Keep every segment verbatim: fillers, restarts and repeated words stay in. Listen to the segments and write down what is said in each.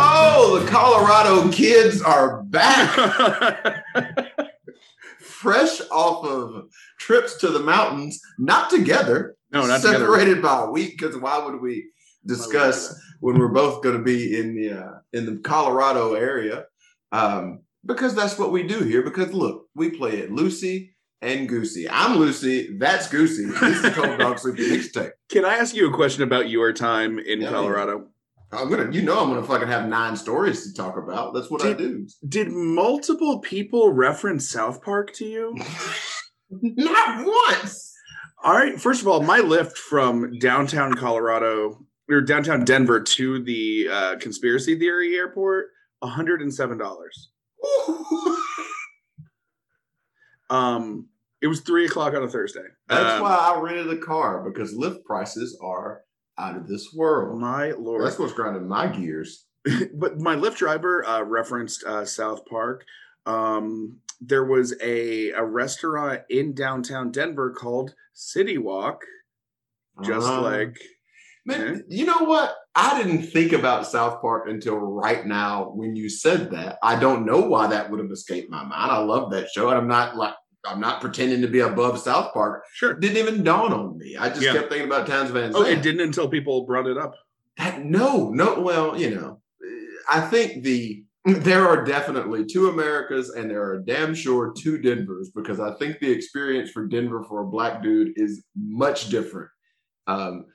Oh, the Colorado kids are back. Fresh off of trips to the mountains, not together. No, not separated together. Separated by a week, because why would we discuss when we're both going to be in the uh, in the Colorado area? Um, because that's what we do here. Because look, we play it Lucy and Goosey. I'm Lucy. That's Goosey. This is Cold Dog Sleepy Mixtape. Can I ask you a question about your time in yeah, Colorado? Yeah. I'm gonna, you know, I'm gonna fucking have nine stories to talk about. That's what did, I do. Did multiple people reference South Park to you? Not once. All right. First of all, my lift from downtown Colorado or downtown Denver to the uh, Conspiracy Theory Airport, one hundred seven dollars. um, it was three o'clock on a Thursday. That's um, why I rented a car, because lift prices are out of this world. My lord. That's what's grinding my gears. But my Lyft driver uh, referenced uh, South Park. Um, there was a, a restaurant in downtown Denver called City Walk. Just uh, like... Man, eh? You know what? I didn't think about South Park until right now when you said that. I don't know why that would have escaped my mind. I love that show. And I'm not like... I'm not pretending to be above South Park. Sure. Didn't even dawn on me. I just yeah. kept thinking about Towns Van Zandt. Oh, it didn't until people brought it up. That, no, no. Well, you know, I think the there are definitely two Americas and there are damn sure two Denvers, because I think the experience for Denver for a black dude is much different. Um,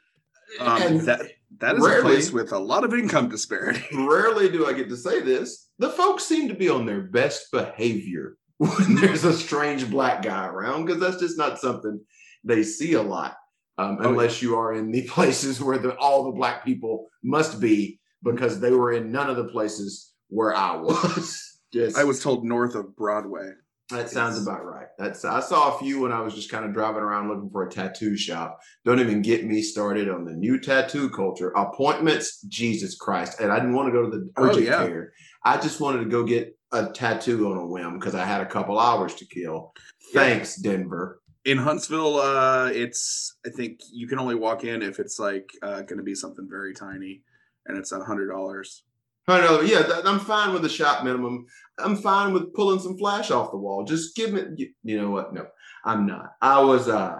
um, and that, that is rarely, a place with a lot of income disparity. Rarely do I get to say this. The folks seem to be on their best behavior when there's a strange black guy around, because that's just not something they see a lot, um, unless you are in the places where the, all the black people must be, because they were in none of the places where I was. Just, I was told north of Broadway. That sounds it's... about right. That's I saw a few when I was just kind of driving around looking for a tattoo shop. Don't even get me started on the new tattoo culture. Appointments, Jesus Christ. And I didn't want to go to the urgent oh, yeah. care. I just wanted to go get a tattoo on a whim because I had a couple hours to kill. Thanks, yeah. Denver. In Huntsville, uh, it's I think you can only walk in if it's like uh, going to be something very tiny, and it's a hundred dollars. Hundred dollars, yeah. Th- I'm fine with the shop minimum. I'm fine with pulling some flash off the wall. Just give me. You, you know what? No, I'm not. I was. Uh,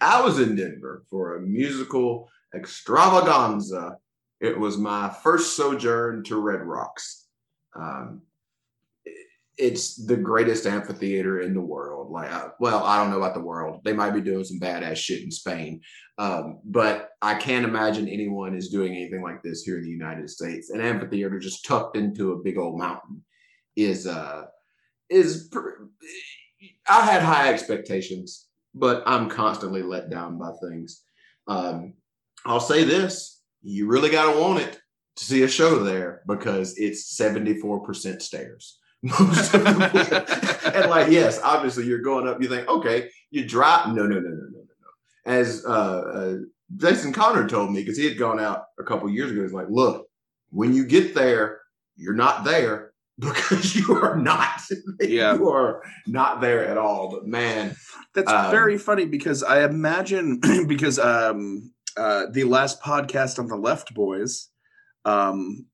I was in Denver for a musical extravaganza. It was my first sojourn to Red Rocks. Um, It's the greatest amphitheater in the world. Like, I, well, I don't know about the world. They might be doing some badass shit in Spain. Um, but I can't imagine anyone is doing anything like this here in the United States. An amphitheater just tucked into a big old mountain is, uh, is pr- I had high expectations, but I'm constantly let down by things. Um, I'll say this. You really got to want it to see a show there, because it's seventy-four percent stairs. Most of the and like, yes, obviously you're going up, you think, okay, you drop. No, no, no, no, no, no, no. As uh, uh, Jason Connor told me, because he had gone out a couple years ago, he's like, look, when you get there, you're not there, because you are not. Yeah. You are not there at all. But man. That's um, very funny, because I imagine, because um, uh, the last podcast on the Left Boys, um,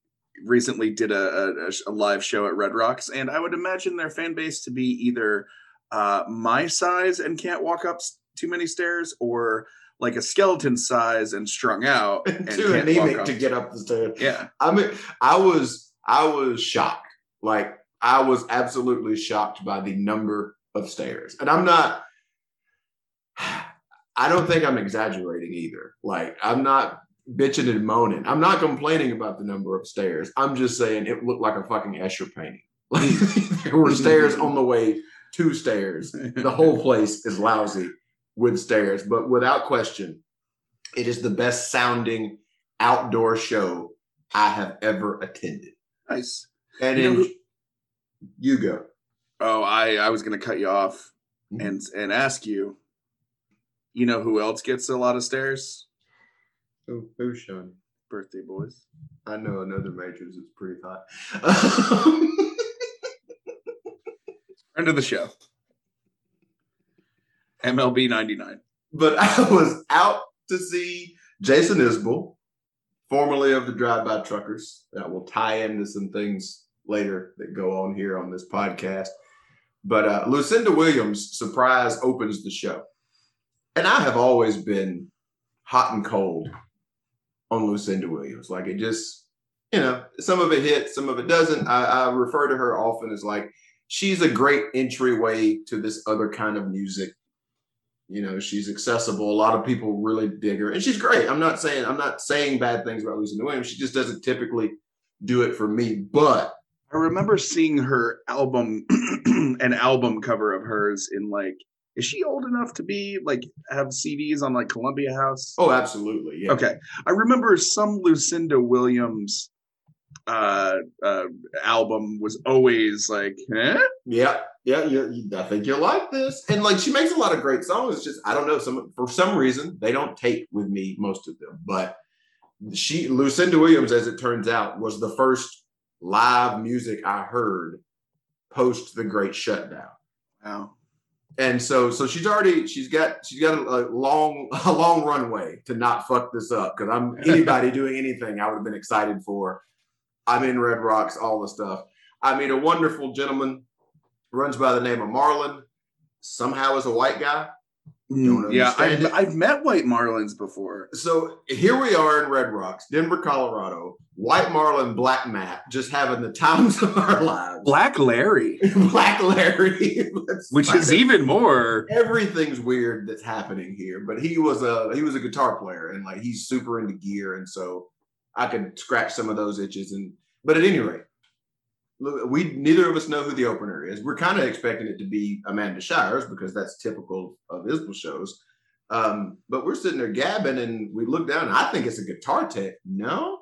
recently did a, a, a live show at Red Rocks, and I would imagine their fan base to be either uh, my size and can't walk up too many stairs, or like a skeleton size and strung out and too anemic to get up the stairs. Yeah, I mean, I was I was shocked. Like, I was absolutely shocked by the number of stairs, and I'm not. I don't think I'm exaggerating either. Like, I'm not bitching and moaning. I'm not complaining about the number of stairs. I'm just saying it looked like a fucking Escher painting. Like, there were stairs on the way to stairs. The whole place is lousy with stairs, but without question, it is the best sounding outdoor show I have ever attended. Nice. And you, in, you go. Oh, I, I was going to cut you off mm-hmm. and and ask you, you know who else gets a lot of stares? Oh, who's Sean? Birthday Boys. I know another majors is pretty hot. Friend of the show. M L B ninety-nine. But I was out to see Jason Isbell, formerly of the Drive-By Truckers. That will tie into some things later that go on here on this podcast. But uh, Lucinda Williams' surprise opens the show. And I have always been hot and cold on Lucinda Williams. Like, it just, you know, some of it hits, some of it doesn't. I, I refer to her often as like, she's a great entryway to this other kind of music. You know, she's accessible. A lot of people really dig her, and she's great. I'm not saying I'm not saying bad things about Lucinda Williams. She just doesn't typically do it for me. But I remember seeing her album, an album cover of hers in like, is she old enough to be like have C Ds on like Columbia House? Oh, absolutely. Yeah. Okay, I remember some Lucinda Williams uh, uh, album was always like, eh? Yeah. Yeah, you, I think you'll like this. And, like, she makes a lot of great songs. It's just, I don't know, some for some reason, they don't take with me, most of them. But she, Lucinda Williams, as it turns out, was the first live music I heard post the Great Shutdown. Wow. And so so she's already, she's got she's got a, a long a long runway to not fuck this up. Because I'm anybody doing anything I would have been excited for. I'm in Red Rocks, all the stuff. I mean, a wonderful gentleman. Runs by the name of Marlon. Somehow is a white guy. Don't yeah, I've, I've met white Marlins before. So here we are in Red Rocks, Denver, Colorado. White Marlin, Black Matt, just having the times of our lives. Black Larry. Black Larry. Which like is it. Even more. Everything's weird that's happening here. But he was a he was a guitar player, and like he's super into gear. And so I could scratch some of those itches. And but at any rate, we neither of us know who the opener is. We're kind of expecting it to be Amanda Shires because that's typical of Isbell shows. Um, but we're sitting there gabbing and we look down and I think it's a guitar tech. No,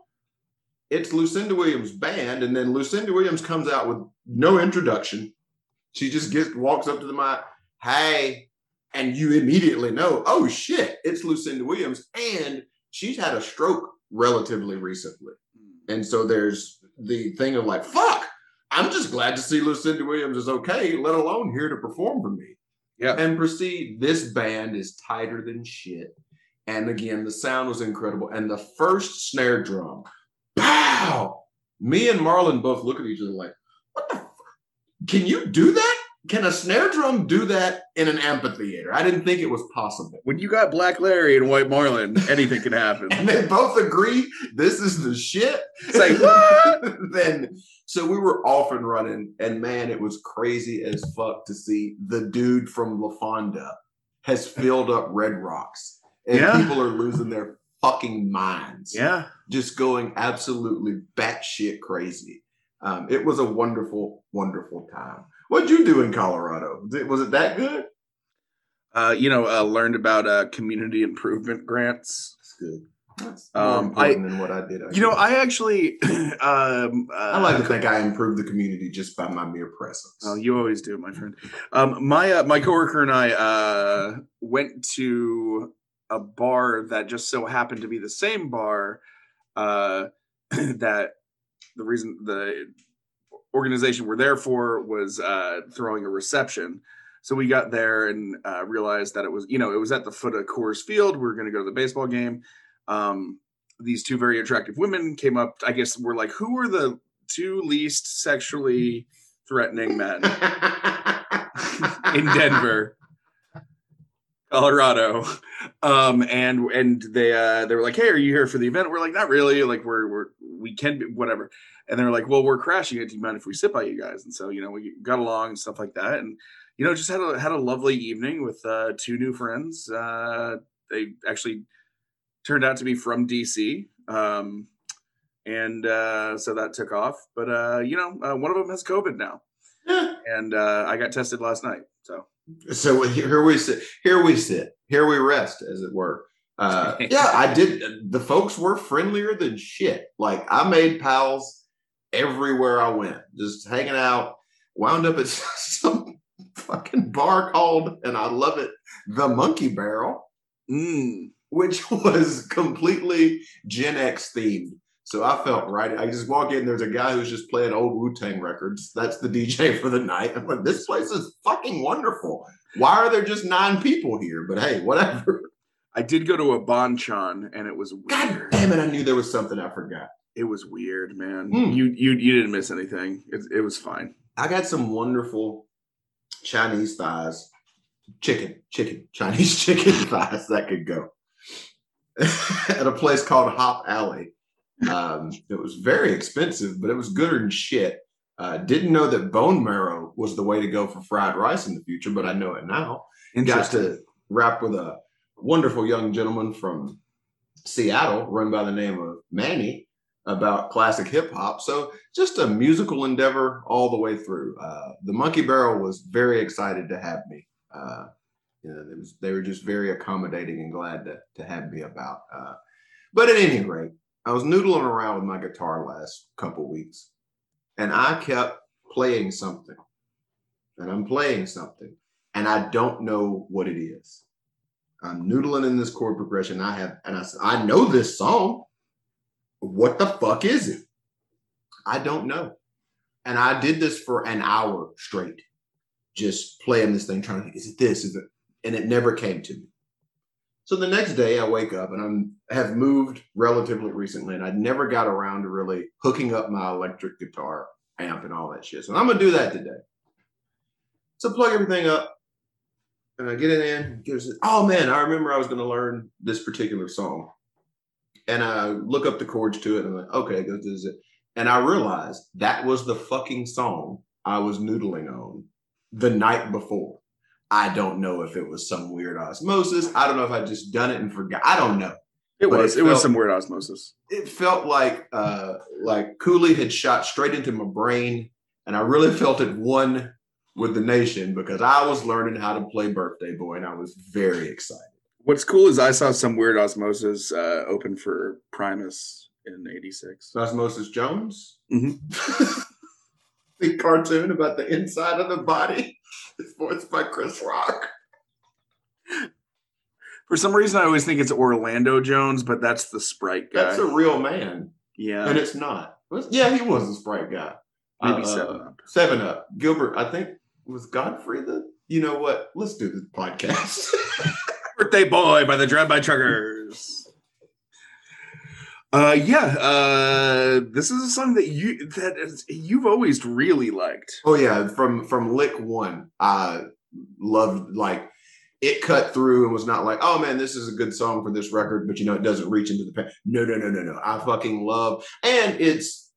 it's Lucinda Williams' band. And then Lucinda Williams comes out with no introduction. She just gets walks up to the mic, hey, and you immediately know, oh shit, it's Lucinda Williams. And she's had a stroke relatively recently. And so there's the thing of like, fuck. I'm just glad to see Lucinda Williams is okay, let alone here to perform for me. Yeah. And proceed. This band is tighter than shit. And again, the sound was incredible. And the first snare drum, pow! Me and Marlon both look at each other like, what the fuck? Can you do that? Can a snare drum do that in an amphitheater? I didn't think it was possible. When you got Black Larry and White Marlon, anything can happen. And they both agree, this is the shit. It's like, what? Then, so we were off and running, and man, it was crazy as fuck to see the dude from La Fonda has filled up Red Rocks. And yeah. People are losing their fucking minds. Yeah. Just going absolutely batshit crazy. Um, it was a wonderful, wonderful time. What'd you do in Colorado? Was it that good? Uh, you know, uh, learned about uh, community improvement grants. That's good. That's more um, important I, than what I did. I you guess. know, I actually... um, uh, I like to think I improved the community just by my mere presence. Oh, you always do, my friend. Um, my, uh, my coworker and I uh, went to a bar that just so happened to be the same bar uh, that the reason... the. organization we're there for was uh throwing a reception, so we got there and uh realized that it was you know it was at the foot of Coors Field. We were going to go to the baseball game. Um these two very attractive women came up. I guess we're like, who are the two least sexually threatening men in Denver, Colorado? Um and and they uh they were like, hey, are you here for the event? We're like, not really, like we're we're we can be whatever. And they're like, well, we're crashing it. Do you mind if we sit by you guys? And so, you know, we got along and stuff like that. And, you know, just had a, had a lovely evening with uh, two new friends. Uh, they actually turned out to be from D C. Um, and uh, so that took off. But, uh, you know, uh, one of them has COVID now. Yeah. And uh, I got tested last night. So so here we sit. Here we sit. Here we rest, as it were. Uh, yeah, I did. The folks were friendlier than shit. Like, I made pals everywhere I went, just hanging out. Wound up at some fucking bar called, and I love it, The Monkey Barrel, mm. which was completely Gen X themed. So I felt right. I just walk in, there's a guy who's just playing old Wu-Tang records. That's the D J for the night. I'm like, this place is fucking wonderful. Why are there just nine people here? But hey, whatever. I did go to a banchan, and it was weird. God damn it, I knew there was something I forgot. It was weird, man. Mm. You you you didn't miss anything. It, it was fine. I got some wonderful Chinese thighs. Chicken, chicken, Chinese chicken thighs that could go. At a place called Hop Alley. Um, it was very expensive, but it was gooder than shit. Uh, didn't know that bone marrow was the way to go for fried rice in the future, but I know it now. And got to rap with a wonderful young gentleman from Seattle, run by the name of Manny, about classic hip hop. So just a musical endeavor all the way through. Uh, the Monkey Barrel was very excited to have me. Uh, you know, it was, they were just very accommodating and glad to, to have me about. Uh, but at any rate, I was noodling around with my guitar last couple weeks, and I kept playing something, and I'm playing something, and I don't know what it is. I'm noodling in this chord progression. I have, and I, I know this song. What the fuck is it? I don't know. And I did this for an hour straight, just playing this thing, trying to, is it this? Is it? And it never came to me. So the next day I wake up, and I'm have moved relatively recently, and I never got around to really hooking up my electric guitar amp and all that shit. So I'm going to do that today. So plug everything up, and I get it in. Gives it, oh, man, I remember I was going to learn this particular song. And I look up the chords to it, and I'm like, okay, this is it. And I realized that was the fucking song I was noodling on the night before. I don't know if it was some weird osmosis. I don't know if I just done it and forgot. I don't know. It but was. It, it felt, was some weird osmosis. It felt like uh, like Cooley had shot straight into my brain, and I really felt at one with the nation because I was learning how to play Birthday Boy, and I was very excited. What's cool is I saw some weird osmosis uh, open for Primus in eighty-six. Osmosis Jones? Mm-hmm. The cartoon about the inside of the body is voiced by Chris Rock. For some reason, I always think it's Orlando Jones, but that's the Sprite guy. That's a real man. Yeah. And it's not. Yeah, he was a Sprite guy. Maybe seven up. Uh, seven up. Gilbert, I think, was Godfrey the... You know what? Let's do this podcast. Birthday Boy by the Drive-By Truckers. Uh, yeah, uh, this is a song that you that is, you've always really liked. Oh yeah, from from lick one, I loved like it cut through and was not like, oh man, this is a good song for this record, but you know it doesn't reach into the past. No, no, no, no, no. I fucking love, and it's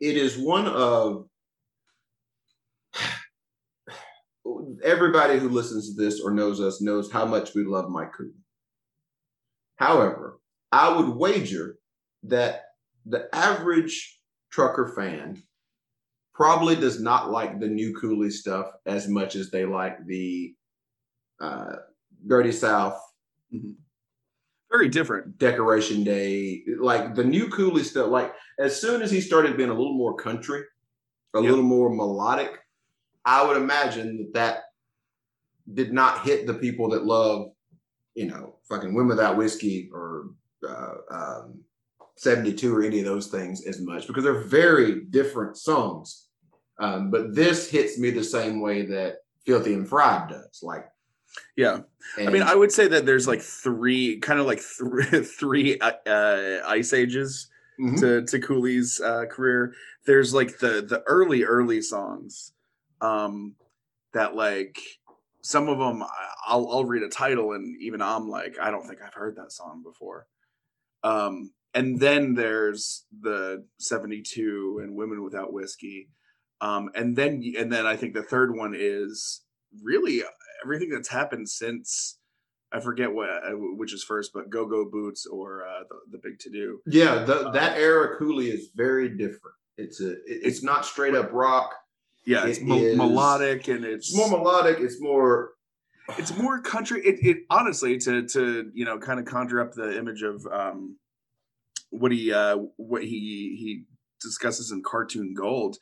it is one of. Everybody who listens to this or knows us knows how much we love Mike Cooley. However, I would wager that the average trucker fan probably does not like the new Cooley stuff as much as they like the uh, Dirty South. Mm-hmm. Very different. Decoration Day. Like the new Cooley stuff. Like as soon as he started being a little more country, a yep. little more melodic, I would imagine that that did not hit the people that love, you know, fucking Women Without Whiskey or uh, um, seventy-two or any of those things as much because they're very different songs. Um, but this hits me the same way that Filthy and Fried does. Like, yeah. And- I mean, I would say that there's like three, kind of like th- three uh, Ice Ages mm-hmm. to, to Cooley's uh, career. There's like the the early, early songs. Um, that like some of them I'll, I'll read a title and even I'm like, I don't think I've heard that song before. Um, and then there's the seventy-two and Women Without Whiskey. Um, and then, and then I think the third one is really everything that's happened since I forget what, which is first, but Go-Go Boots or, uh, the, the Big To Do. Yeah. The, that era Cooley is very different. It's a, it's not straight up rock. Yeah, it's it mo- melodic and it's more melodic. It's more it's more country. It, it honestly to to you know kind of conjure up the image of um, what he uh, what he he discusses in Cartoon Gold.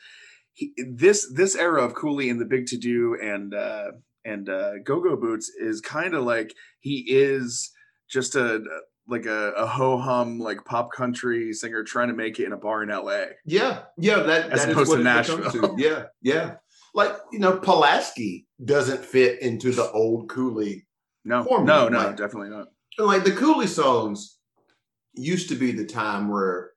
He, this this era of Cooley and the Big To Do and uh, and uh, Go-Go Boots is kind of like he is just a like a, a ho hum like pop country singer trying to make it in a bar in L A. Yeah, yeah, that as that opposed is what to Nashville. To. Yeah, yeah. Like, you know, Pulaski doesn't fit into the old Cooley. No, formula. no, no, like, definitely not. Like the Cooley songs used to be the time where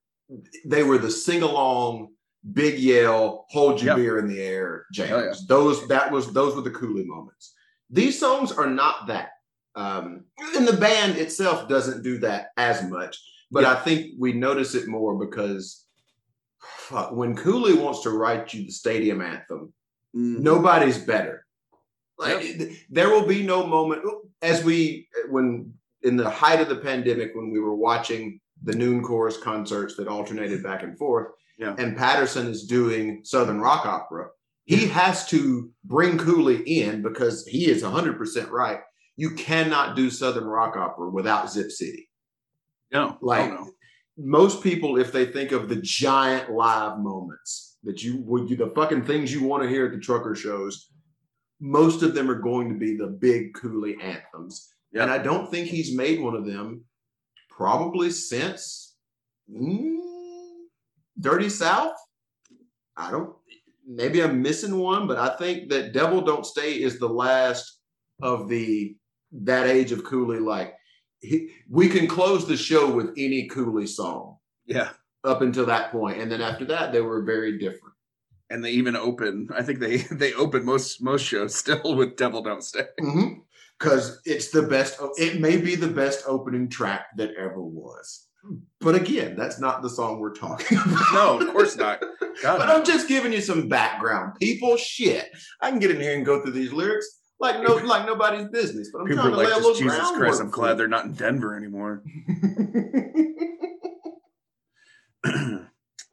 they were the sing along, big yell, hold your yep. beer in the air jams. Oh, yeah. Those that was those were the Cooley moments. These songs are not that, um, and the band itself doesn't do that as much. But yep. I think we notice it more because fuck, when Cooley wants to write you the stadium anthem. Mm-hmm. Nobody's better. Like yep. there will be no moment as we when in the height of the pandemic when we were watching the noon chorus concerts that alternated back and forth, yeah. and Patterson is doing Southern Rock Opera. He has to bring Cooley in because he is one hundred percent right. You cannot do Southern Rock Opera without Zip City. No, like no. most people, if they think of the giant live moments. That you would do the fucking things you want to hear at the trucker shows. Most of them are going to be the big Cooley anthems. Yep. And I don't think he's made one of them probably since mm, Dirty South. I don't, maybe I'm missing one, but I think that Devil Don't Stay is the last of the, that age of Cooley. Like he, we can close the show with any Cooley song. Yeah. Up until that point, and then after that, they were very different. And they even open. I think they they open most most shows still with "Devil Don't Stay" because mm-hmm. it's the best. It may be the best opening track that ever was. But again, that's not the song we're talking about. No, of course not. But I'm just giving you some background, people. Shit, I can get in here and go through these lyrics like no like nobody's business. But I'm people trying to like, lay a little groundwork. Jesus Christ, I'm glad they're not in Denver anymore.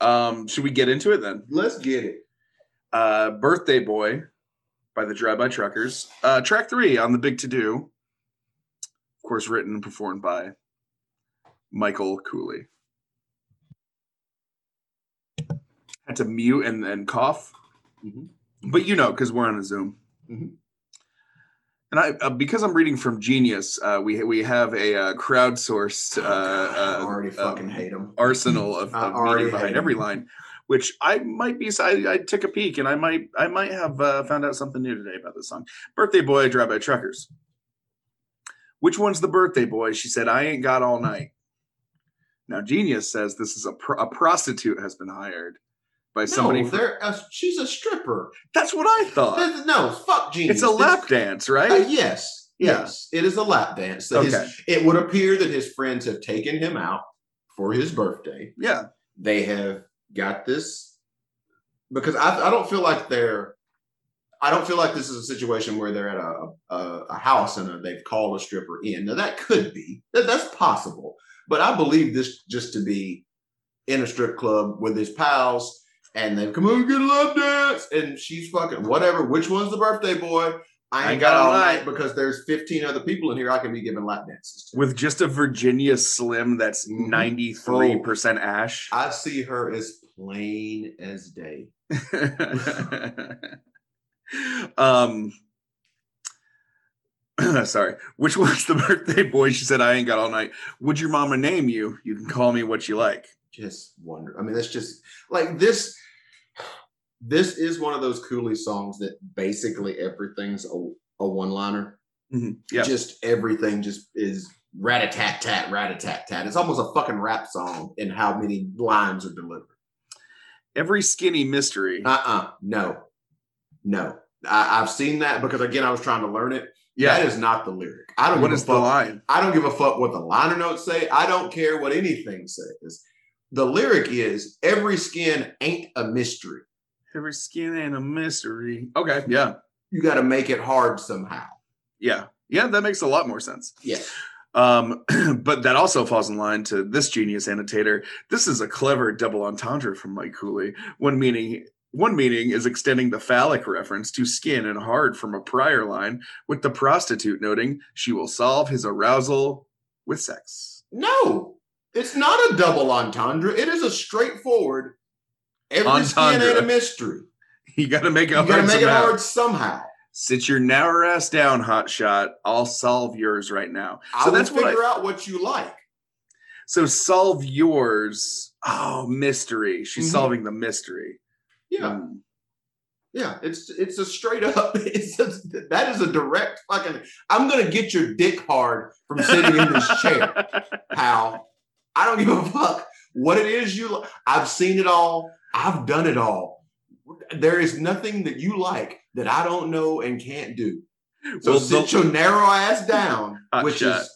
um, should we get into it then? Let's get it. Uh, Birthday Boy by the Drive-By Truckers. Uh, track three on The Big To Do. Of course, written and performed by Michael Cooley. Had to mute and then cough. Mm-hmm. But you know, because we're on a Zoom. Mm-hmm. And I, uh, because I'm reading from Genius, uh, we we have a uh, crowdsourced uh, uh, I already fucking um, hate them. arsenal of, of meaning behind every line, which I might be. I, I took a peek, and I might I might have uh, found out something new today about this song. Birthday Boy, Drive-By Truckers. Which one's the birthday boy? She said, I ain't got all night. Now Genius says this is a pro- a prostitute has been hired. By somebody, no, for, uh, she's a stripper. That's what I thought. That's, no, fuck Genius. It's a lap it's, dance, right? Uh, yes, yeah. yes, it is a lap dance. So okay. his, it would appear that his friends have taken him out for his birthday. Yeah, they have got this because I, I don't feel like they're. I don't feel like this is a situation where they're at a a, a house and a, they've called a stripper in. Now that could be that, that's possible, but I believe this just to be in a strip club with his pals. And then come on, get a love dance. And she's fucking whatever. Which one's the birthday boy? I ain't, I ain't got, got all night because there's fifteen other people in here I can be giving lap dances to. With just a Virginia Slim that's ninety-three percent ash. I see her as plain as day. um, sorry. Which one's the birthday boy? She said, I ain't got all night. Would your mama name you? You can call me what you like. Just wonder. I mean, that's just like this. This is one of those Cooley songs that basically everything's a, a one-liner. Mm-hmm. Yeah. Just everything just is rat-a-tat-tat, rat-a-tat-tat. It's almost a fucking rap song in how many lines are delivered. Every skinny mystery. Uh-uh. No. No. I, I've seen that because, again, I was trying to learn it. Yeah. That is not the lyric. I don't. What is the line? I don't give a fuck what the liner notes say. I don't care what anything says. The lyric is, every skin ain't a mystery. Every skin ain't a mystery. Okay, yeah. You got to make it hard somehow. Yeah. Yeah, that makes a lot more sense. Yeah. Um, but that also falls in line to this Genius annotator. This is a clever double entendre from Mike Cooley. One meaning One meaning is extending the phallic reference to skin and hard from a prior line, with the prostitute noting she will solve his arousal with sex. No, it's not a double entendre. It is a straightforward, every skin ain't a mystery. You got to make it hard somehow. You got to make it hard somehow. Sit your narrow ass down, hotshot. I'll solve yours right now. So I that's will figure what I, out what you like. So solve yours. Oh, mystery. She's mm-hmm. solving the mystery. Yeah, um, yeah. It's it's a straight up. It's a, that is a direct fucking. I'm gonna get your dick hard from sitting in this chair, pal. I don't give a fuck what it is you like. I've seen it all. I've done it all. There is nothing that you like that I don't know and can't do. So well, sit the, your narrow ass down, which shot. Is,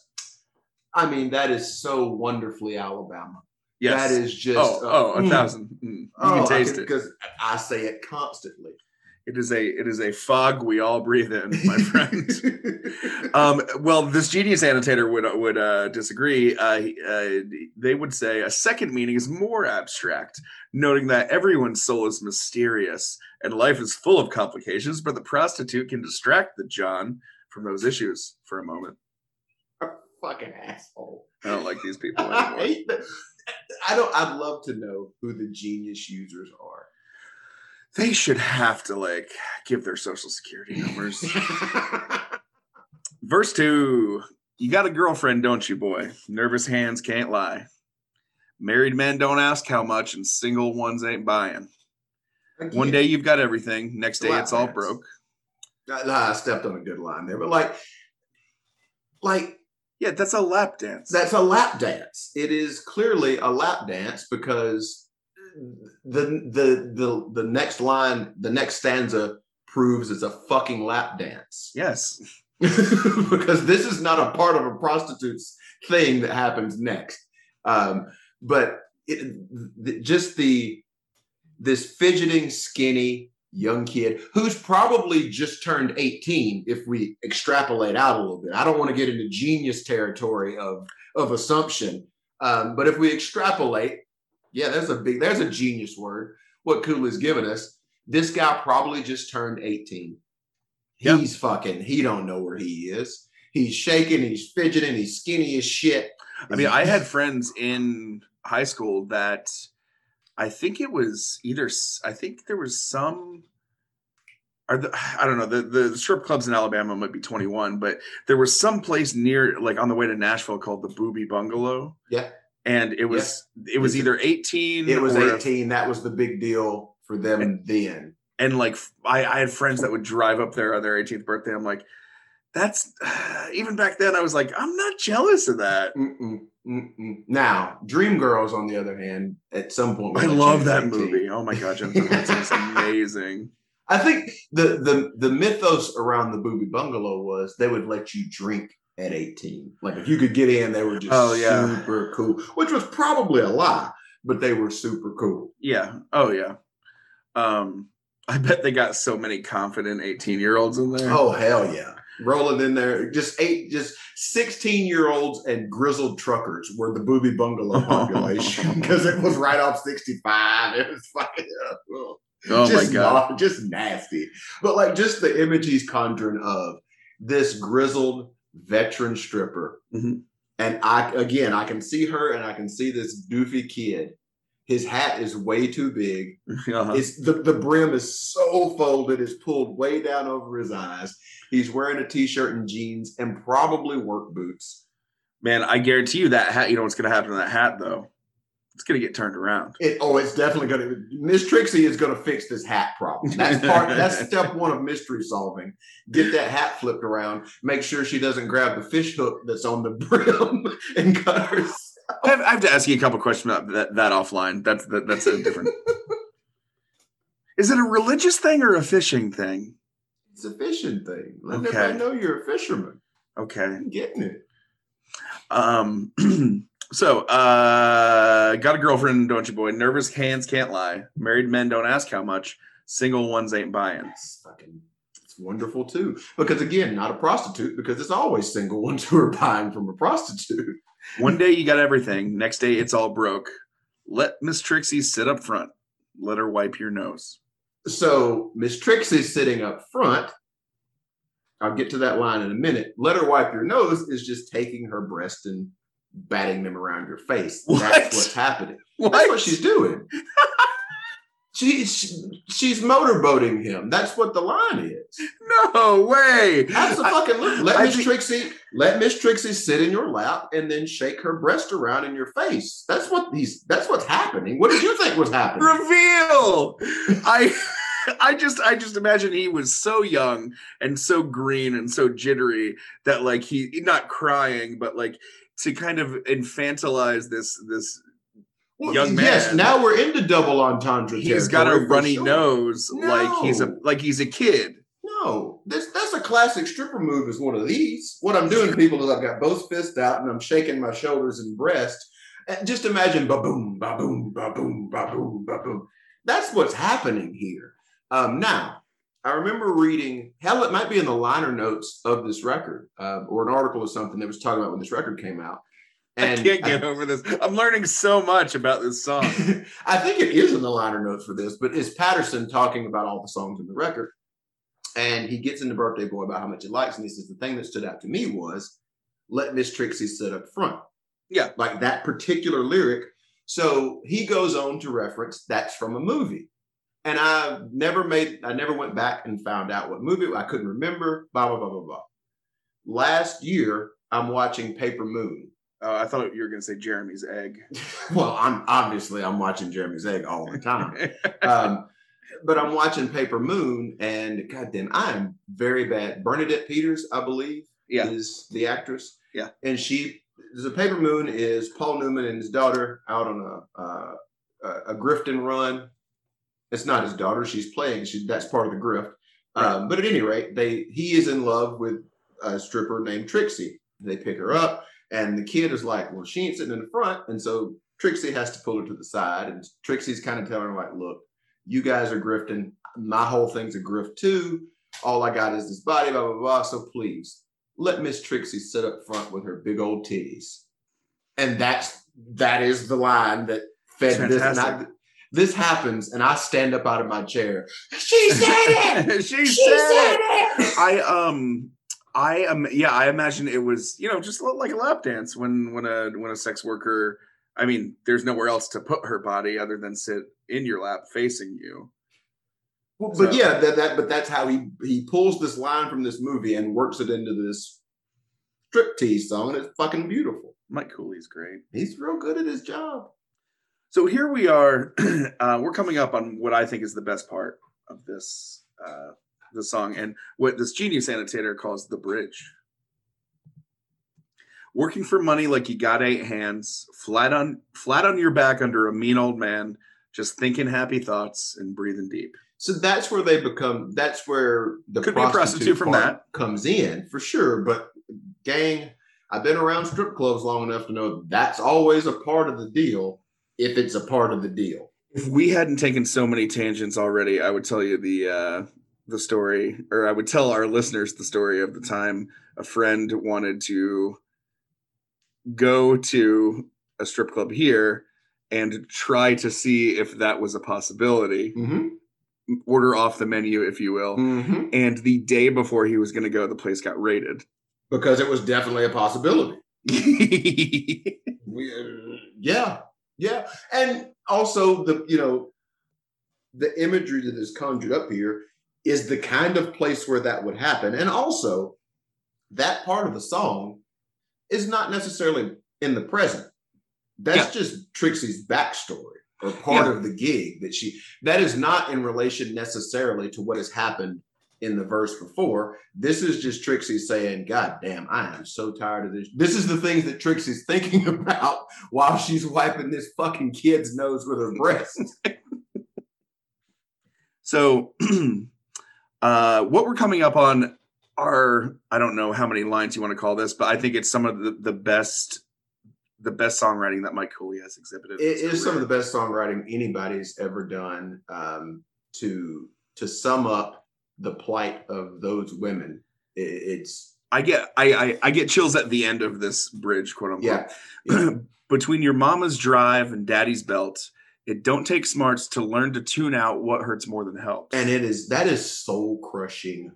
I mean, that is so wonderfully Alabama. Yes. That is just... Oh, uh, oh a mm, thousand. Mm, you oh, can taste I can, it. Because I say it constantly. It is a it is a fog we all breathe in, my friend. um, well, this genius annotator would would uh, disagree. Uh, uh, they would say a second meaning is more abstract, noting that everyone's soul is mysterious and life is full of complications, but the prostitute can distract the John from those issues for a moment. A fucking asshole. I don't like these people anymore. I hate that. I don't. I'd love to know who the genius users are. They should have to like give their social security numbers. Verse two: You got a girlfriend, don't you, boy? Nervous hands can't lie. Married men don't ask how much, and single ones ain't buying. One day you've got everything, next day it's all broke. I, I stepped on a good line there, but like, like. Yeah, that's a lap dance. That's a lap dance. It is clearly a lap dance because the the the the next line, the next stanza proves it's a fucking lap dance. Yes. Because this is not a part of a prostitute's thing that happens next. Um, but it, th- just the this fidgeting, skinny young kid who's probably just turned eighteen if we extrapolate out a little bit. I don't want to get into genius territory of of assumption. Um, but if we extrapolate, yeah, there's a big, there's a genius word, what Cooley's given us. This guy probably just turned eighteen. Yep. He's fucking, he don't know where he is. He's shaking, he's fidgeting, he's skinny as shit. I mean, I had friends in high school that I think it was either, I think there was some, or the, I don't know, the, the strip clubs in Alabama might be twenty-one, but there was some place near, like on the way to Nashville called the Booby Bungalow. Yeah. And it was, yeah. it was either eighteen. It was or, eighteen. That was the big deal for them and, then. And like, I, I had friends that would drive up there on their eighteenth birthday. I'm like, that's, uh, even back then I was like, I'm not jealous of that. Mm-mm. Mm-mm. Now, Dreamgirls, on the other hand, at some point, I love that eighteen. Movie. Oh my god, Jennifer Hudson is amazing. I think the the the mythos around the Booby Bungalow was they would let you drink at eighteen. Like if you could get in, they were just oh, yeah. super cool, which was probably a lie, but they were super cool. Yeah. Oh yeah. Um, I bet they got so many confident eighteen-year-olds in there. Oh hell yeah. Rolling in there, just eight, just sixteen-year-olds and grizzled truckers were the Booby Bungalow population because it was right off sixty-five. It was fucking, oh, oh my god, not, just nasty. But like, just the image he's conjuring of this grizzled veteran stripper, mm-hmm. and I again, I can see her and I can see this doofy kid. His hat is way too big. Uh-huh. It's the, the brim is so folded, it's pulled way down over his eyes. He's wearing a t-shirt and jeans and probably work boots. Man, I guarantee you that hat, you know what's going to happen to that hat, though? It's going to get turned around. It, oh, it's definitely going to. Miss Trixie is going to fix this hat problem. That's part. That's step one of mystery solving. Get that hat flipped around. Make sure she doesn't grab the fish hook that's on the brim and cut her. I have, I have to ask you a couple questions about that, that offline. That's that, that's a different. Is it a religious thing or a fishing thing? It's a fishing thing. Let okay. everybody know you're a fisherman. Okay, I'm getting it. Um. so, uh, got a girlfriend, don't you, boy? Nervous hands can't lie. Married men don't ask how much. Single ones ain't buying. It's fucking, it's wonderful too, because again, not a prostitute, because it's always single ones who are buying from a prostitute. One day you got everything. Next day it's all broke. Let Miss Trixie sit up front. Let her wipe your nose. So Miss Trixie's sitting up front. I'll get to that line in a minute. Let her wipe your nose is just taking her breast and batting them around your face. What? That's what's happening. What? That's what she's doing. She, she, she's motorboating him. That's what the line is. No way. That's a fucking look. Let Miss Trixie, let Miss Trixie sit in your lap and then shake her breast around in your face. That's what these. That's what's happening. What did you think was happening? Reveal. I, I just, I just imagine he was so young and so green and so jittery that like he not crying, but like to kind of infantilize this this. Well, young man. Yes, now we're into double entendre. He's got a runny nose, no. like he's a like he's a kid. No, that's that's a classic stripper move. Is one of these. What I'm doing, people, is I've got both fists out and I'm shaking my shoulders and breast. And just imagine, ba boom, ba boom, ba boom, ba boom, ba boom. That's what's happening here. Um, now, I remember reading. Hell, it might be in the liner notes of this record uh, or an article or something that was talking about when this record came out. And I can't get I, over this. I'm learning so much about this song. I think it is in the liner notes for this, but it's Patterson talking about all the songs in the record. And he gets into Birthday Boy about how much he likes. And he says, the thing that stood out to me was, let Miss Trixie sit up front. Yeah. Like that particular lyric. So he goes on to reference, that's from a movie. And I never made, I never went back and found out what movie. I couldn't remember, blah, blah, blah, blah, blah. Last year, I'm watching Paper Moon. Uh, I thought you were going to say Jeremy's Egg. Well, I'm obviously I'm watching Jeremy's Egg all the time. um, but I'm watching Paper Moon, and goddamn, I am very bad. Bernadette Peters, I believe, yeah. is the actress. Yeah, and she the Paper Moon is Paul Newman and his daughter out on a uh, a grifting run. It's not his daughter; she's playing. She that's part of the grift. Right. Um, but at any rate, they he is in love with a stripper named Trixie. They pick her up. And the kid is like, well, she ain't sitting in the front. And so Trixie has to pull her to the side. And Trixie's kind of telling her, like, look, you guys are grifting. My whole thing's a grift, too. All I got is this body, blah, blah, blah. So please let Miss Trixie sit up front with her big old titties. And that's that is the line that fed this. And I, this happens. And I stand up out of my chair. She said it. she, she said, said it. it. I, um... I am, yeah, I imagine it was, you know, just like a lap dance when, when a, when a sex worker, I mean, there's nowhere else to put her body other than sit in your lap facing you. Well, but so. yeah, that, that, but that's how he, he pulls this line from this movie and works it into this striptease song. And it's fucking beautiful. Mike Cooley's great. He's real good at his job. So here we are. uh, we're coming up on what I think is the best part of this, uh, the song and what this genius annotator calls the bridge. Working for money like you got eight hands, flat on flat on your back under a mean old man, just thinking happy thoughts and breathing deep. So that's where they become. That's where the could prostitute, be a prostitute from that comes in for sure. But gang, I've been around strip clubs long enough to know that's always a part of the deal. If it's a part of the deal, if we hadn't taken so many tangents already, I would tell you the. Uh, the story, or I would tell our listeners the story of the time a friend wanted to go to a strip club here and try to see if that was a possibility. Mm-hmm. Order off the menu, if you will. Mm-hmm. And the day before he was going to go, the place got raided. Because it was definitely a possibility. we, uh, yeah. Yeah. And also the, you know, the imagery that is conjured up here is the kind of place where that would happen. And also, that part of the song is not necessarily in the present. That's yeah. just Trixie's backstory or part yeah. of the gig that she, that is not in relation necessarily to what has happened in the verse before. This is just Trixie saying, God damn, I am so tired of this. This is the things that Trixie's thinking about while she's wiping this fucking kid's nose with her breast. So... Uh, what we're coming up on are, I don't know how many lines you want to call this, but I think it's some of the, the best the best songwriting that Mike Cooley has exhibited. It is some of the best songwriting anybody's ever done um, to to sum up the plight of those women. It, it's I get I, I, I get chills at the end of this bridge, quote unquote. Yeah. Between your mama's drive and daddy's belt, It don't take smarts to learn to tune out what hurts more than helps. And it is, that is soul crushing.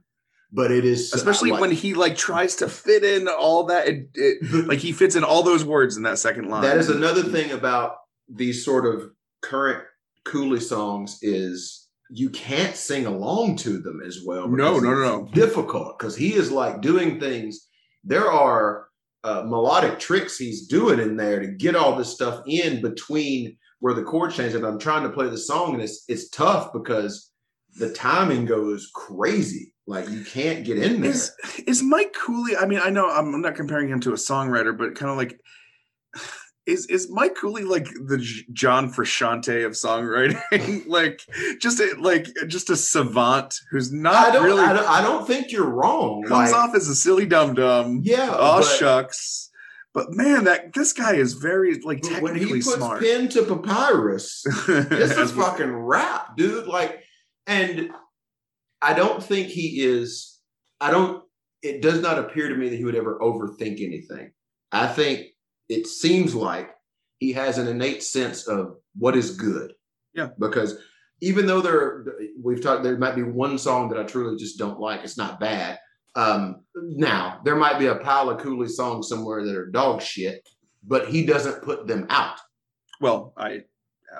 But it is, especially like, when he like tries to fit in all that, it, it, like he fits in all those words in that second line. That is another thing about these sort of current Cooley songs is you can't sing along to them as well. No, no, no, no. Difficult, because he is like doing things. There are uh, melodic tricks he's doing in there to get all this stuff in between where the chord changes. And I'm trying to play the song, and it's it's tough because the timing goes crazy. Like, you can't get in there. Is, is Mike Cooley, I mean, I know I'm not comparing him to a songwriter, but kind of like, is is Mike Cooley like the John Frusciante of songwriting? Like, just a, like just a savant who's not I don't, really. I don't, I don't think you're wrong. Comes like, off as a silly dum-dum. Yeah. Oh, but, shucks. But man, that this guy is very, like, technically smart. When he puts pen to papyrus, this is fucking rap, dude. Like, and... I don't think he is, I don't, it does not appear to me that he would ever overthink anything. I think it seems like he has an innate sense of what is good. Yeah. Because even though there, we've talked, there might be one song that I truly just don't like. It's not bad. Um, now, there might be a pile of Cooley songs somewhere that are dog shit, but he doesn't put them out. Well, I...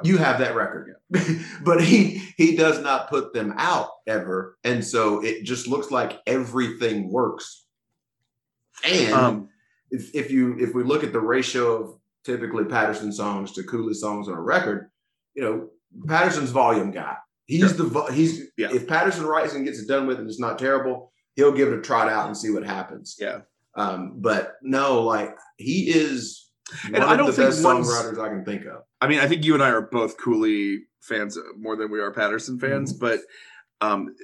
You have that record, yeah. But he he does not put them out ever, and so it just looks like everything works. And um, if, if you if we look at the ratio of typically Patterson songs to Cooley songs on a record, you know, Patterson's volume guy. He's yeah. the vo- he's yeah. If Patterson writes and gets it done with, and it's not terrible, he'll give it a trot out and see what happens. Yeah, um, but no, like he is. One and of I don't the think best songwriters I can think of. I mean, I think you and I are both Cooley fans more than we are Patterson fans, mm-hmm. but um,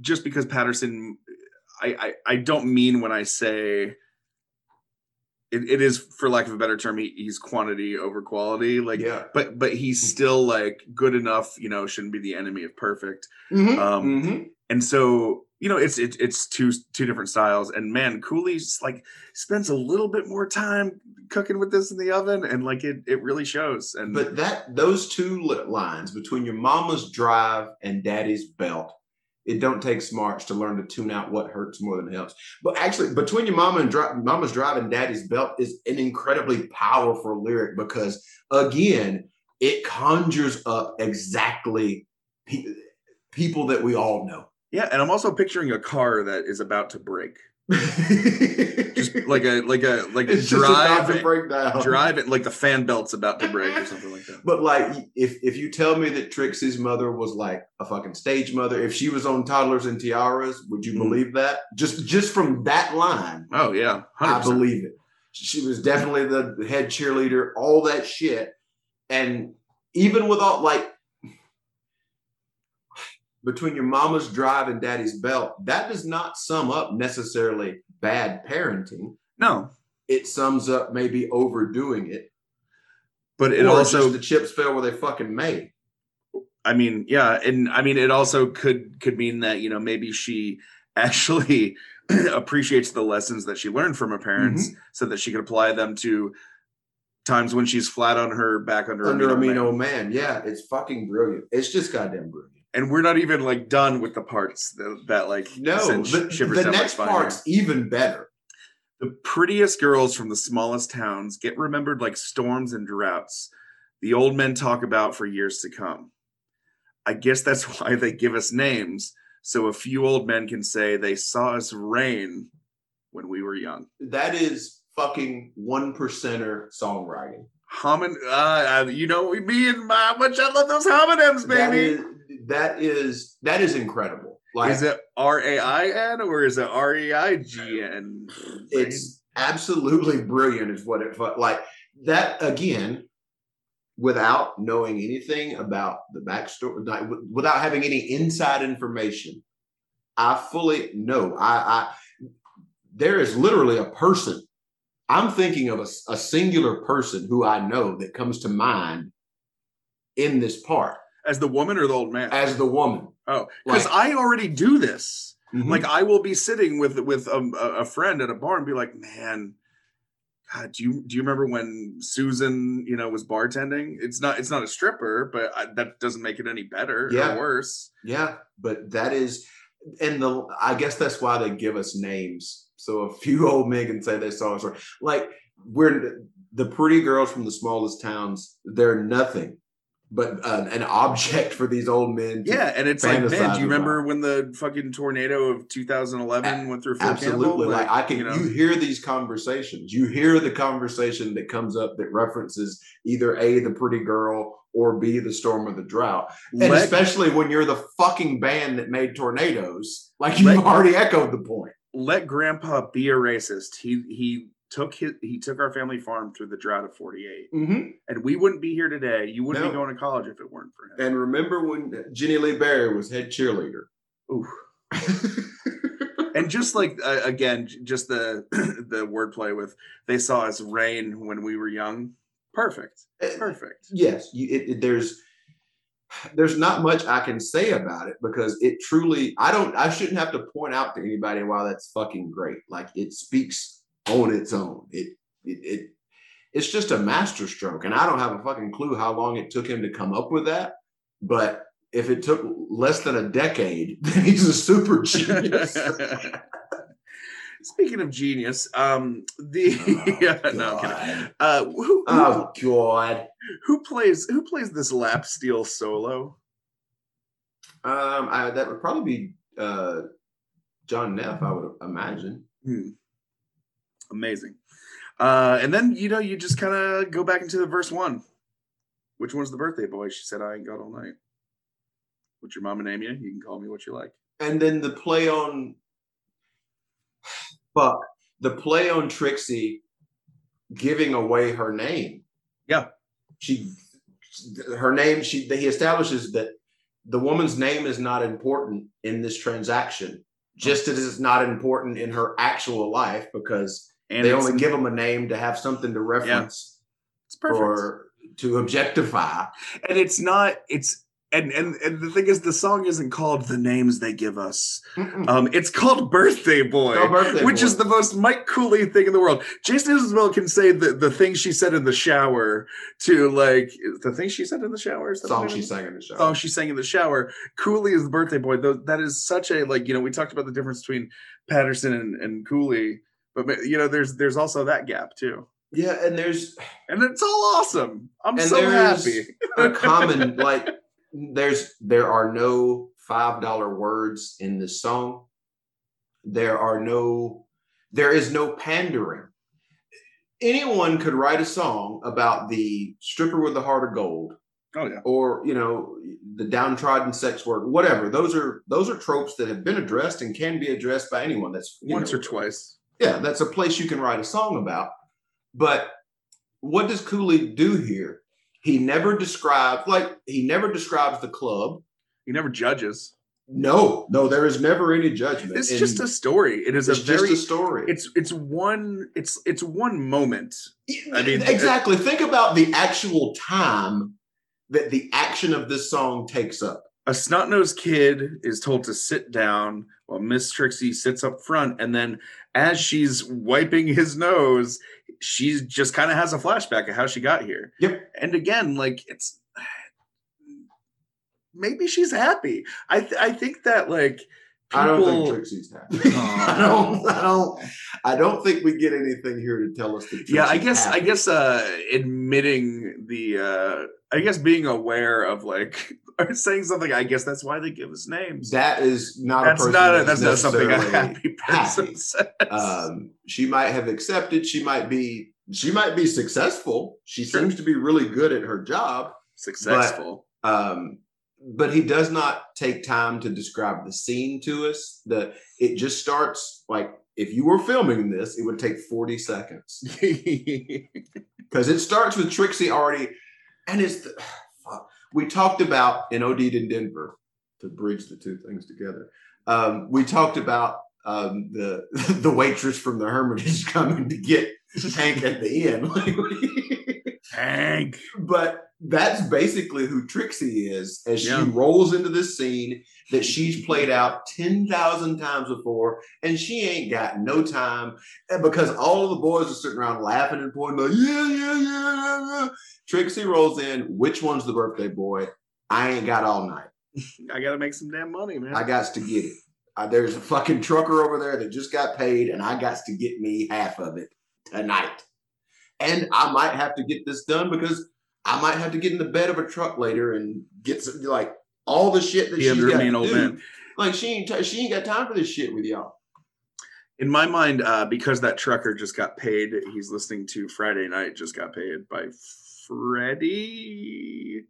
just because Patterson, I, I, I don't mean when I say it, it is, for lack of a better term, he, he's quantity over quality. Like, yeah. but but he's still like good enough. You know, shouldn't be the enemy of perfect. Mm-hmm. Um, mm-hmm. And so. You know, it's it, it's two two different styles, and man, Cooley's like spends a little bit more time cooking with this in the oven, and like it it really shows. And but that those two lines between your mama's drive and daddy's belt, it don't take smarts to learn to tune out what hurts more than helps. But actually, between your mama and dri- mama's drive and daddy's belt is an incredibly powerful lyric because again, it conjures up exactly pe- people that we all know. Yeah, and I'm also picturing a car that is about to break. Just like a like a like a it's drive to break down. Drive it like the fan belt's about to break or something like that. But like if if you tell me that Trixie's mother was like a fucking stage mother, if she was on Toddlers and Tiaras, would you mm-hmm. believe that? Just just from that line. Oh yeah. one hundred percent. I believe it. She was definitely the head cheerleader, all that shit. And even without like between your mama's drive and daddy's belt, that does not sum up necessarily bad parenting. No. It sums up maybe overdoing it. But it or also... just the chips fell where they fucking may. I mean, yeah. And I mean, it also could could mean that, you know, maybe she actually appreciates the lessons that she learned from her parents mm-hmm. so that she could apply them to times when she's flat on her back under, under a mean old man. Yeah, it's fucking brilliant. It's just goddamn brilliant. And we're not even like done with the parts that, that like no. The, the next part's even better. The prettiest girls from the smallest towns get remembered like storms and droughts. The old men talk about for years to come. I guess that's why they give us names, so a few old men can say they saw us rain when we were young. That is fucking one percenter songwriting. Homin, uh, you know me and my much I love those homonyms, baby. That is, That is that is incredible. Like, is it R A I N or is it R E I G N? It's absolutely brilliant is what it like. That, again, without knowing anything about the backstory, like, without having any inside information, I fully know. I, I there is literally a person. I'm thinking of a, a singular person who I know that comes to mind in this part. As the woman or the old man? As the woman. Oh, because like, I already do this. Mm-hmm. Like I will be sitting with with a, a friend at a bar and be like, man, God, do you do you remember when Susan, you know, was bartending? It's not it's not a stripper, but I, that doesn't make it any better yeah. or worse. Yeah, but that is, and the I guess that's why they give us names. So a few old men can say they saw us. Like we're the pretty girls from the smallest towns. They're nothing but uh, an object for these old men. Yeah, and it's like, man, do you about. remember when the fucking tornado of two thousand eleven a- went through Fort Absolutely. Campbell? Like, like I can, you know, you hear these conversations. You hear the conversation that comes up that references either A, the pretty girl, or B, the storm or the drought. And let, especially when you're the fucking band that made tornadoes, like you've let, already echoed the point. Let Grandpa be a racist. He he. Took his, he took our family farm through the drought of forty-eight, mm-hmm. and we wouldn't be here today. You wouldn't no. be going to college if it weren't for him. And remember when Jenny Lee Barry was head cheerleader? Ooh, and just like uh, again, just the the wordplay with they saw us rain when we were young. Perfect, perfect. Uh, yes, you, it, it, there's there's not much I can say about it because it truly. I don't. I shouldn't have to point out to anybody why that's fucking great. Like it speaks on its own. It, it it it's just a masterstroke, and I don't have a fucking clue how long it took him to come up with that, but if it took less than a decade, then he's a super genius. Speaking of genius, um the oh, yeah, no, I'm kidding. Uh who, who, oh god. Who plays who plays this lap steel solo? Um I that would probably be uh John Neff, I would imagine. Hmm. Amazing. Uh, and then, you know, you just kind of go back into the verse one. Which one's the birthday boy? She said, I ain't got all night. What's your mama name you? You can call me what you like. And then the play on... Fuck. The play on Trixie giving away her name. Yeah. She, her name, she, he establishes that the woman's name is not important in this transaction. Just as it's not important in her actual life because... And they only give them a name to have something to reference yeah. it's perfect. Or to objectify. And it's not, it's, and, and, and the thing is, the song isn't called The Names They Give Us. Um, it's called Birthday Boy, no birthday which boy. is the most Mike Cooley thing in the world. Jason Isbell can say the, the thing she said in the shower to like, the thing she said in the shower? Is that song she sang in the shower. Song she sang in the shower. Cooley is the birthday boy. Though that is such a, like, you know, we talked about the difference between Patterson and, and Cooley. But, you know, there's there's also that gap, too. Yeah, and there's... And it's all awesome. I'm so happy. A common, like, there's there are no five dollar words in this song. There are no... There is no pandering. Anyone could write a song about the stripper with the heart of gold. Oh, yeah. Or, you know, the downtrodden sex work, whatever. Those are, those are tropes that have been addressed and can be addressed by anyone. That's once or twice. Yeah, that's a place you can write a song about. But what does Cooley do here? He never describes, like, he never describes the club. He never judges. No, no, there is never any judgment. It's and just a story. It is it's a very just a story. It's it's one it's it's one moment. I mean, exactly. Think about the actual time that the action of this song takes up. A snot-nosed kid is told to sit down while Miss Trixie sits up front. And then as she's wiping his nose, she just kind of has a flashback of how she got here. Yep. And again, like, it's... Maybe she's happy. I th- I think that, like... People... I don't think Trixie's happy. I don't... I don't... I don't think we get anything here to tell us that Trixie's Yeah, I guess... happy. I guess uh, admitting the... Uh, I guess being aware of, like... Or saying something, I guess that's why they give us names. That is not that's a person. Not a, that's not something a happy person happy. Says. Um, she might have accepted. She might be. She might be successful. She sure. seems to be really good at her job. Successful. But, um, but he does not take time to describe the scene to us. The it just starts like if you were filming this, it would take forty seconds because it starts with Trixie already, and it's. The, We talked about in O D'd in Denver to bridge the two things together. Um, we talked about um, the the waitress from the Hermitage coming to get Hank at the end. Hank, but that's basically who Trixie is as yeah. she rolls into this scene that she's played out ten thousand times before, and she ain't got no time, because all of the boys are sitting around laughing and pointing like, yeah, yeah, yeah, yeah. Trixie rolls in. Which one's the birthday boy? I ain't got all night. I got to make some damn money, man. I got to get it. Uh, there's a fucking trucker over there that just got paid, and I got to get me half of it tonight. And I might have to get this done because I might have to get in the bed of a truck later and get some, like, all the shit that yeah, she's got to do. Man. Like, she ain't, t- she ain't got time for this shit with y'all. In my mind, uh, because that trucker just got paid, he's listening to Friday Night Just Got Paid by Freddie...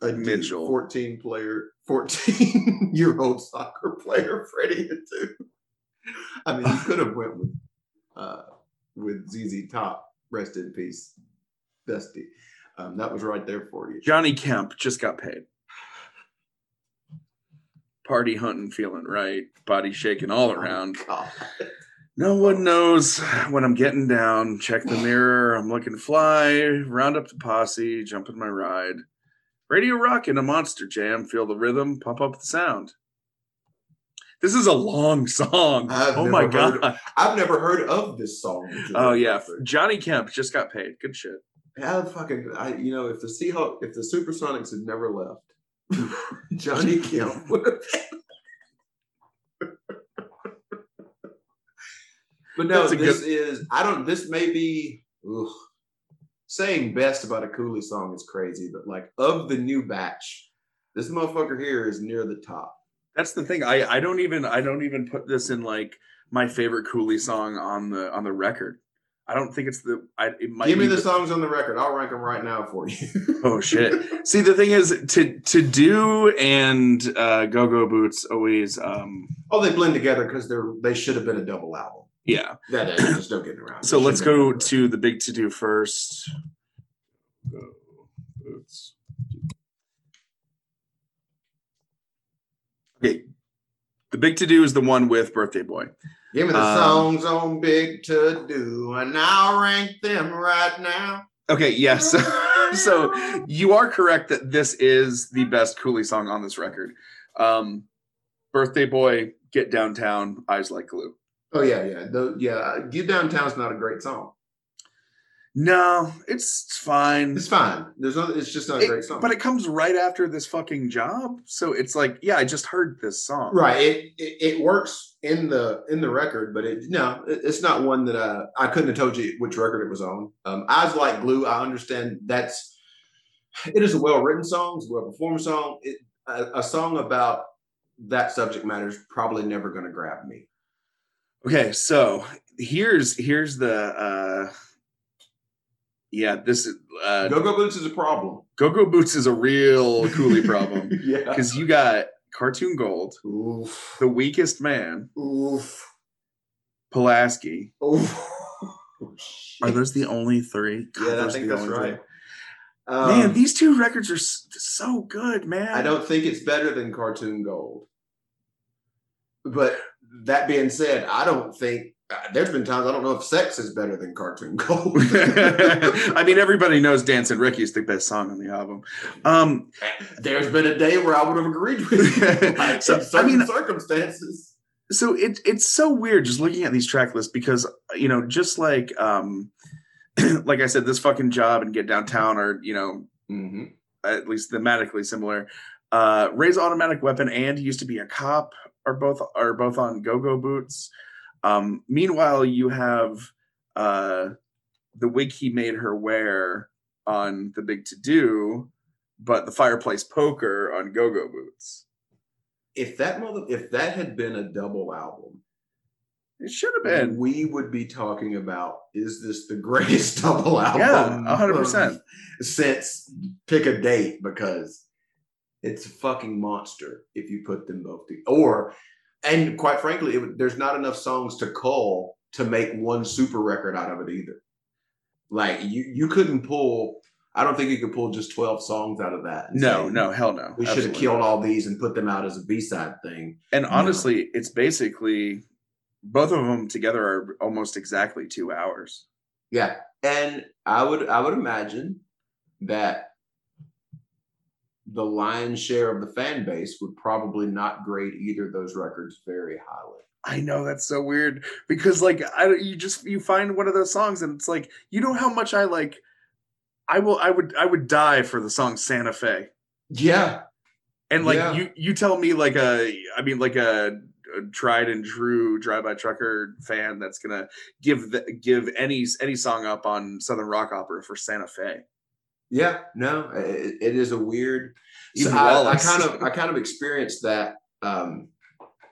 A Mitchell, fourteen player, fourteen year old soccer player, Freddie Adu. I mean, you could have went with uh, with Z Z Top, rest in peace, Dusty. Um, that was right there for you. Johnny Kemp just got paid. Party hunting, feeling right, body shaking all around. Oh, no one knows when I'm getting down. Check the mirror. I'm looking fly. Round up the posse. Jump in my ride. Radio rock in a monster jam. Feel the rhythm. Pump up the sound. This is a long song. I've oh my God. Of, I've never heard of this song. Oh yeah. Johnny Kemp just got paid. Good shit. How the fucking, I, you know, if the Seahawks, if the Supersonics had never left, Johnny Kemp would have. But no, this good... is, I don't, this may be, ugh. Saying best about a Cooley song is crazy, but like of the new batch, this motherfucker here is near the top. That's the thing. I, I don't even I don't even put this in like my favorite Cooley song on the on the record. I don't think it's the. I, it might Give me the, the songs on the record. I'll rank them right now for you. Oh shit! See, the thing is, to to do and uh, Go-Go Boots always. Um, oh, they blend together because they're they should have been a double album. Yeah. That is, just don't get around. So let's go to the big to do first. Okay. The big to do is the one with Birthday Boy. Give me the um, songs on big to do and I'll rank them right now. Okay. Yes. Yeah, so, so you are correct that this is the best Cooley song on this record. Um, Birthday Boy, Get Downtown, Eyes Like Glue. Oh yeah, yeah, the, yeah. Get Downtown's not a great song. No, it's, it's fine. It's fine. There's no. It's just not a it, great song. But it comes right after this fucking job, so it's like, yeah, I just heard this song. Right. It it, it works in the in the record, but it no, it, it's not one that I I couldn't have told you which record it was on. Um, Eyes Like Glue. I understand that's. It is a well written song. It's a well performed song. It, a, a song about that subject matter is probably never going to grab me. Okay, so here's here's the uh, yeah. This is uh, Go-Go Boots is a problem. Go-Go Boots is a real Cooley problem. Yeah, because you got Cartoon Gold, oof. The Weakest Man, oof. Pulaski. Oof. Oh, are those the only three? God, yeah, I think that's right. Um, man, these two records are so good, man. I don't think it's better than Cartoon Gold, but. That being said, I don't think – there's been times I don't know if Sex is better than Cartoon Gold. I mean, everybody knows Dancing Ricky is the best song on the album. Um, there's been a day where I would have agreed with you like, so, in certain I mean, circumstances. So it, it's so weird just looking at these track lists because, you know, just like um, – like I said, this fucking job and Get Downtown are, you know, mm-hmm. at least thematically similar. Uh, Ray's Automatic Weapon and Used to Be a Cop – Are both are both on Go-Go Boots. Um, meanwhile, you have uh, the wig he made her wear on The Big To Do, but the Fireplace Poker on Go-Go Boots. If that mother, if that had been a double album, it should have been. We would be talking about, is this the greatest double album? Yeah, one hundred percent. Since Pick a Date, because. It's a fucking monster if you put them both together. Or, and quite frankly, it, there's not enough songs to cull to make one super record out of it either. Like, you you couldn't pull, I don't think you could pull just twelve songs out of that. No, say, no, hell no. We should have killed all these and put them out as a B-side thing. And honestly, no. It's basically, both of them together are almost exactly two hours. Yeah. And I would I would imagine that the lion's share of the fan base would probably not grade either of those records very highly. I know, that's so weird, because like I you just you find one of those songs and it's like, you know how much I like I will I would I would die for the song Santa Fe. Yeah. And like yeah. you you tell me like a I mean like a tried and true Drive-By Trucker fan that's gonna give the, give any any song up on Southern Rock Opera for Santa Fe. Yeah, no, it, it is a weird. So I, I kind of I kind of experienced that, um,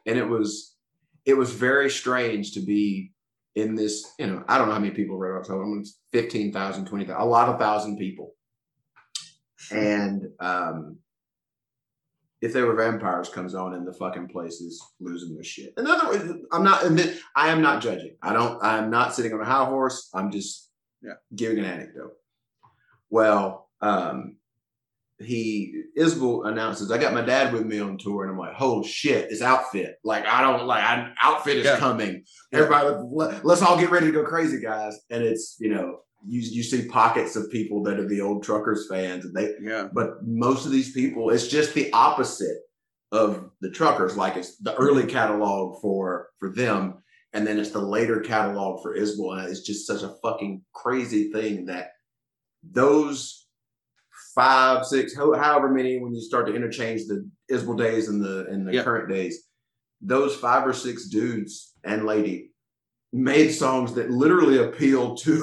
and it was it was very strange to be in this. You know, I don't know how many people read it. I'm fifteen thousand, twenty thousand, a lot of thousand people, and. Um, If They Were Vampires comes on and the fucking place is losing their shit. In other words, I'm not, I am not judging. I don't, I'm not sitting on a high horse. I'm just yeah. giving an anecdote. Well, um, he, Isbell announces, I got my dad with me on tour, and I'm like, oh shit, it's Outfit. Like, I don't like, I, Outfit is yeah. coming. Everybody, yeah. let's all get ready to go crazy, guys. And it's, you know, You you see pockets of people that are the old Truckers fans, and they yeah. but most of these people, it's just the opposite of the Truckers. Like, it's the early catalog for for them, and then it's the later catalog for Isbell, and it's just such a fucking crazy thing that those five, six, however many, when you start to interchange the Isbell days and the and the yeah. current days, those five or six dudes and lady made songs that literally appeal to.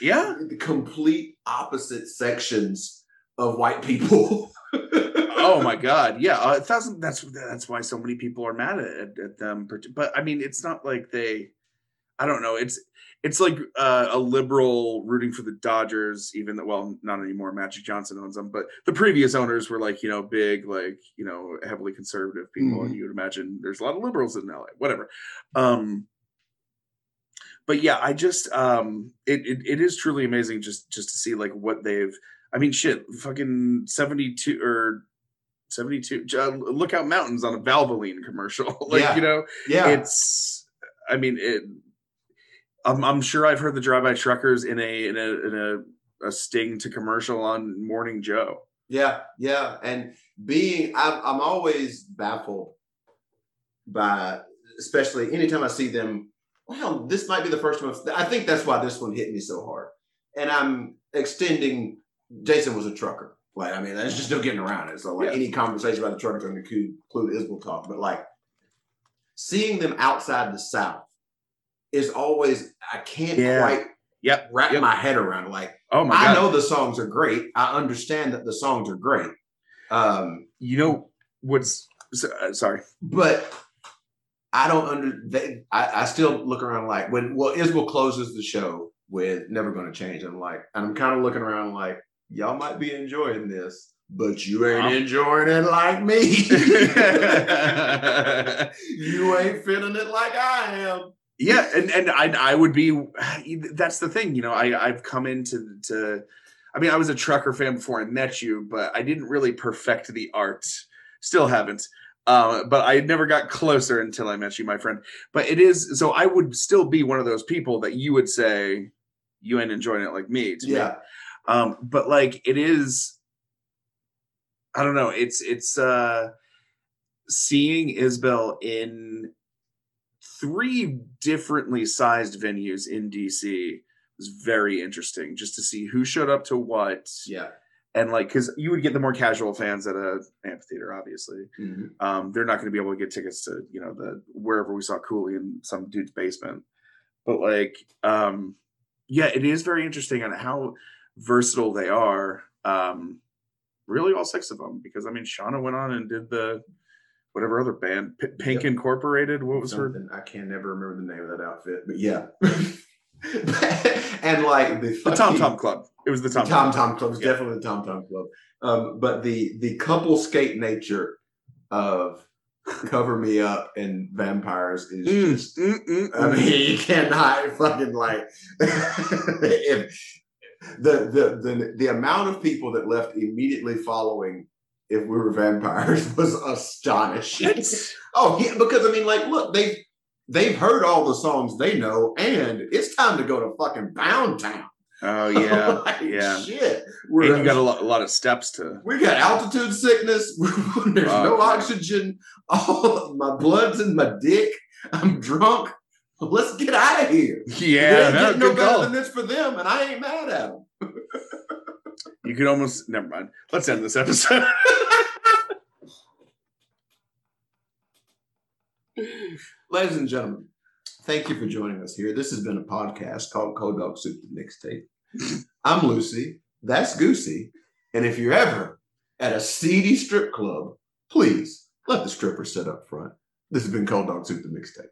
Yeah, the complete opposite sections of white people. Oh my God! Yeah, uh, a thousand. That's that's why so many people are mad at, at them. But I mean, it's not like they. I don't know. It's it's like uh, a liberal rooting for the Dodgers, even though, well, not anymore. Magic Johnson owns them, but the previous owners were like, you know, big, like, you know, heavily conservative people, mm-hmm. and you would imagine there's a lot of liberals in L A. Whatever. Um, But yeah, I just um, it, it it is truly amazing just just to see like what they've. I mean, shit, fucking seventy-two or seventy-two. Uh, Lookout Mountain's on a Valvoline commercial, like yeah. you know, yeah. It's. I mean, it. I'm, I'm sure I've heard the Drive-By Truckers in a in a in a, a sting to commercial on Morning Joe. Yeah, yeah, and being I, I'm always baffled by, especially anytime I see them. Well, this might be the first one. I think that's why this one hit me so hard. And I'm extending. Jason was a trucker. Like, I mean, there's just no getting around it. So, like, yeah. any conversation about the truckers going to include Isbell talk. But, like, seeing them outside the South is always, I can't yeah. quite yep. wrap yep. my head around. Like, oh my I God. know the songs are great. I understand that the songs are great. Um, you know what's, uh, sorry. But... I don't under. They, I, I still look around like when. Well, Isbell closes the show with "Never Gonna Change." I'm like, and I'm kind of looking around like, y'all might be enjoying this, but you ain't I'm, enjoying it like me. You ain't feeling it like I am. Yeah, and and I I would be. That's the thing, you know. I I've come into to. I mean, I was a trucker fan before I met you, but I didn't really perfect the art. Still haven't. Uh, but I never got closer until I met you, my friend. But it is, so I would still be one of those people that you would say, you ain't enjoying it like me. To yeah. me. Um, but like, it is, I don't know. It's, it's, uh, seeing Isbell in three differently sized venues in D C was very interesting, just to see who showed up to what. Yeah. And like, because you would get the more casual fans at a amphitheater, obviously. Mm-hmm. Um, they're not going to be able to get tickets to, you know, the wherever we saw Cooley in some dude's basement. But like, um, yeah, it is very interesting on how versatile they are. Um, really, all six of them. Because I mean, Shauna went on and did the whatever other band, P- Pink yep. Incorporated. What was Something, her? I can never remember the name of that outfit. But yeah. And like the, the Tom Tom Club. It was the Tom Tom, Tom, Tom Club. It was yeah. definitely the Tom Tom Club. Um, but the the couple skate nature of Cover Me Up and Vampires is mm, just mm, mm, I mean, you cannot fucking like if the, the the the amount of people that left immediately following If We Were Vampires was astonishing. Oh yeah, because I mean like look, they They've heard all the songs they know, and it's time to go to fucking Pound Town. Oh yeah, like, yeah. Shit, we're and you got a lot, a lot of steps to. We got altitude sickness. There's uh, no oxygen. All my blood's in my dick. I'm drunk. Let's get out of here. Yeah, they ain't no better than this for them, and I ain't mad at them. You could almost never mind. Let's end this episode. Ladies and gentlemen, thank you for joining us here. This has been a podcast called Cold Dog Soup to Mixtape. I'm Lucy. That's Goosey. And if you're ever at a seedy strip club, please let the stripper sit up front. This has been Cold Dog Soup to Mixtape.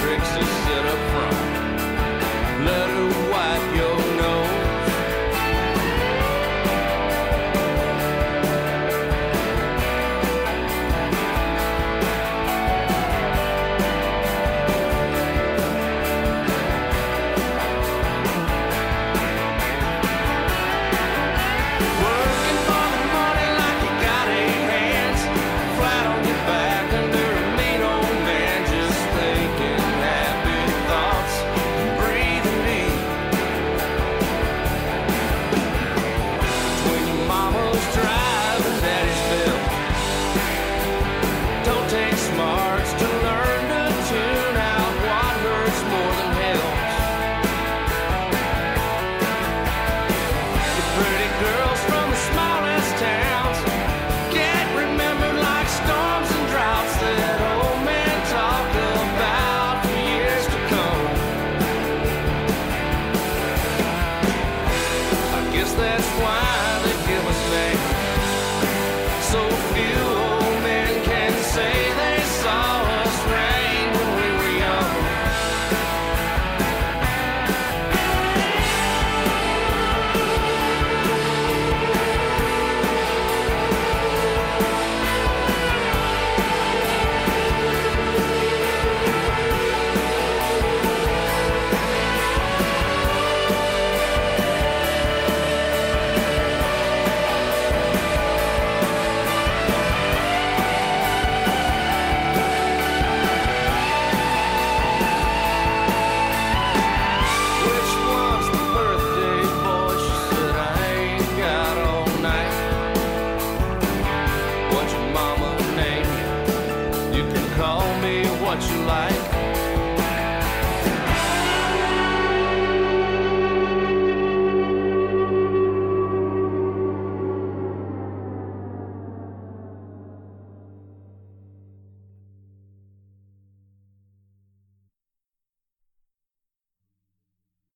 Trixie sit up front. Let her